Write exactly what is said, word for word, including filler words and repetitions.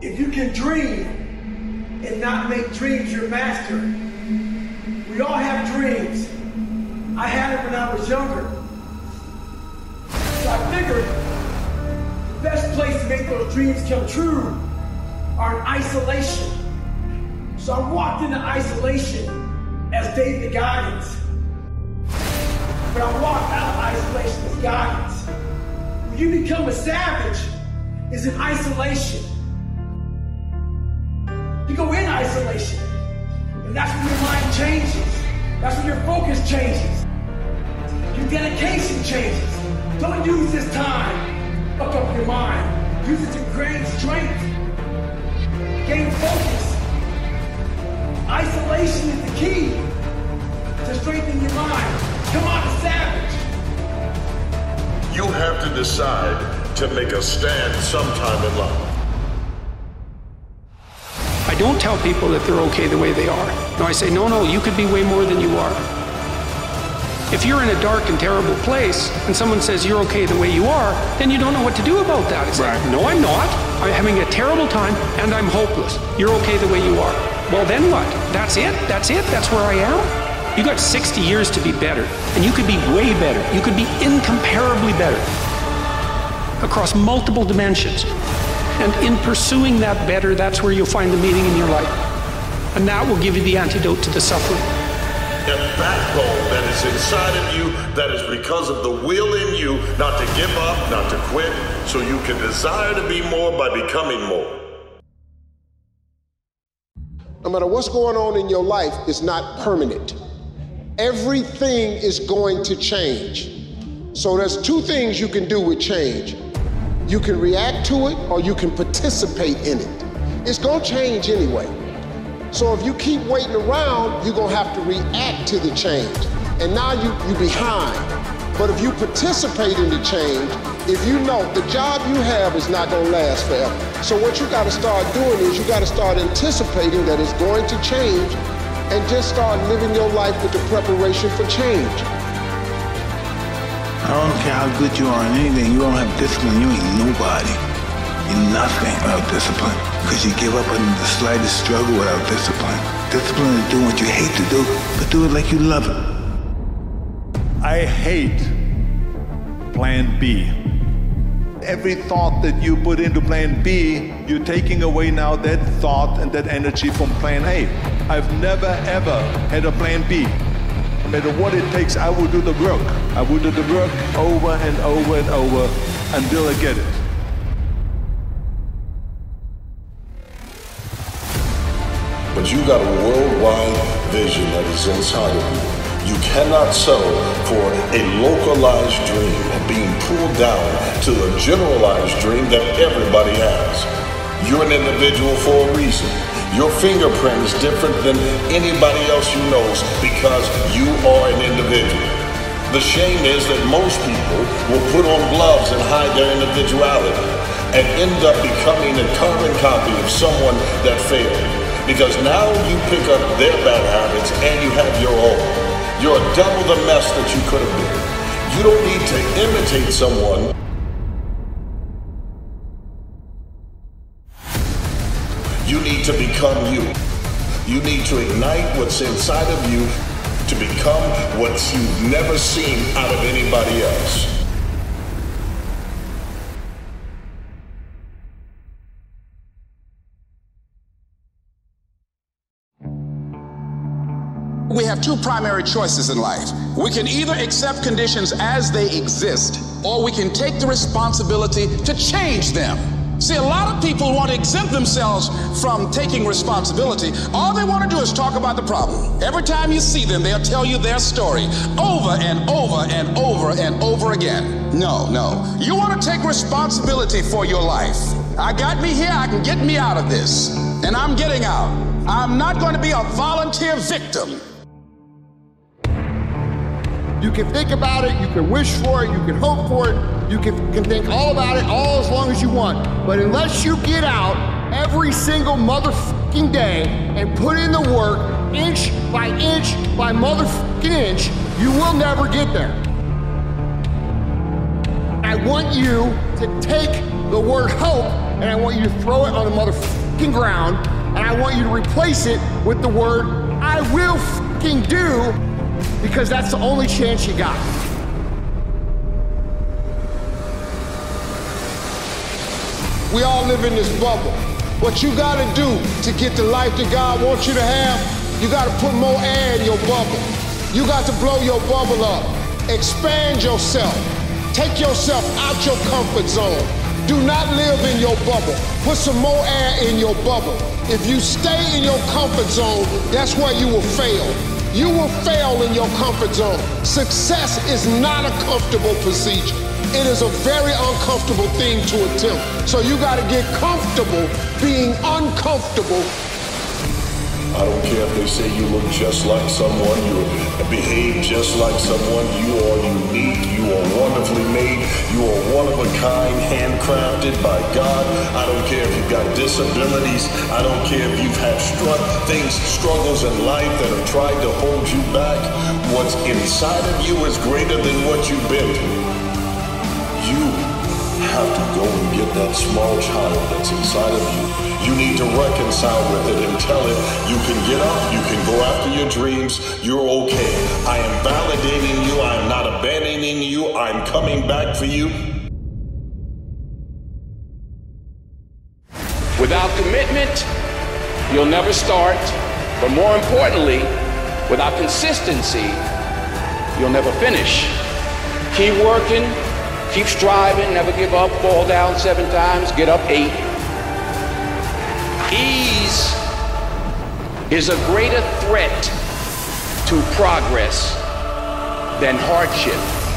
If you can dream and not make dreams your master, we all have dreams. I had them when I was younger. So I figured the best place to make those dreams come true are in isolation. So I walked into isolation as David Goggins. But I walked out of isolation as Goggins. When you become a savage, it's in isolation. You go in isolation. And that's when your mind changes. That's when your focus changes. Your dedication changes. Don't use this time to fuck up your mind. Use it to gain strength. Gain focus. Isolation is the key to strengthen your mind. Come on, savage. You have to decide to make a stand sometime in life. I don't tell people that they're okay the way they are. No, I say, no, no, you could be way more than you are. If you're in a dark and terrible place and someone says you're okay the way you are, then you don't know what to do about that. It's right. Like, no, I'm not. I'm having a terrible time and I'm hopeless. You're okay the way you are. Well, then what? That's it? That's it? That's where I am? You got sixty years to be better, and you could be way better. You could be incomparably better across multiple dimensions. And in pursuing that better, that's where you'll find the meaning in your life. And that will give you the antidote to the suffering. The backbone that is inside of you, that is because of the will in you not to give up, not to quit, so you can desire to be more by becoming more. No matter what's going on in your life, it's not permanent. Everything is going to change. So there's two things you can do with change. You can react to it or you can participate in it. It's gonna change anyway. So if you keep waiting around, you're gonna have to react to the change. And now you, you're behind. But if you participate in the change, if you know the job you have is not gonna last forever. So what you gotta start doing is you gotta start anticipating that it's going to change and just start living your life with the preparation for change. I don't care how good you are in anything, you don't have discipline, you ain't nobody. You're nothing without discipline. Because you give up on the slightest struggle without discipline. Discipline is doing what you hate to do, but do it like you love it. I hate plan B. Every thought that you put into plan B, you're taking away now that thought and that energy from plan A. I've never ever had a plan B. No matter what it takes, I will do the work. I will do the work over and over and over until I get it. But you got a worldwide vision that is inside of you. You cannot settle for a localized dream and being pulled down to a generalized dream that everybody has. You're an individual for a reason. Your fingerprint is different than anybody else you know because you are an individual. The shame is that most people will put on gloves and hide their individuality and end up becoming a carbon copy of someone that failed. Because now you pick up their bad habits and you have your own. You're double the mess that you could have been. You don't need to imitate someone. You need to become you. You need to ignite what's inside of you to become what you've never seen out of anybody else. We have two primary choices in life. We can either accept conditions as they exist, or we can take the responsibility to change them. See, a lot of people want to exempt themselves from taking responsibility. All they want to do is talk about the problem. Every time you see them, they'll tell you their story over and over and over and over again. No, no. You want to take responsibility for your life. I got me here, I can get me out of this. And I'm getting out. I'm not going to be a volunteer victim. You can think about it, you can wish for it, you can hope for it, you can, can think all about it, all as long as you want. But unless you get out every single motherfucking day and put in the work, inch by inch by motherfucking inch, you will never get there. I want you to take the word hope and I want you to throw it on the motherfucking ground, and I want you to replace it with the word I will fucking do, because that's the only chance you got. We all live in this bubble. What you gotta do to get the life that God wants you to have, you gotta put more air in your bubble. You got to blow your bubble up. Expand yourself. Take yourself out your comfort zone. Do not live in your bubble. Put some more air in your bubble. If you stay in your comfort zone, that's where you will fail. You will fail in your comfort zone. Success is not a comfortable procedure. It is a very uncomfortable thing to attempt. So you got to get comfortable being uncomfortable. I don't care if they say you look just like someone, you behave just like someone, you are unique, you are wonderfully made, you are one of a kind, handcrafted by God. I don't care if you've got disabilities, I don't care if you've had struck things, struggles in life that have tried to hold you back. What's inside of you is greater than what you've been through. You have to go and get that small child that's inside of you. You need to reconcile with it and tell it, you can get up, you can go after your dreams, you're okay. I am validating you, I am not abandoning you, I'm coming back for you. Without commitment, you'll never start, but more importantly, without consistency, you'll never finish. Keep working, keep striving, never give up, fall down seven times, get up eight. Ease is a greater threat to progress than hardship.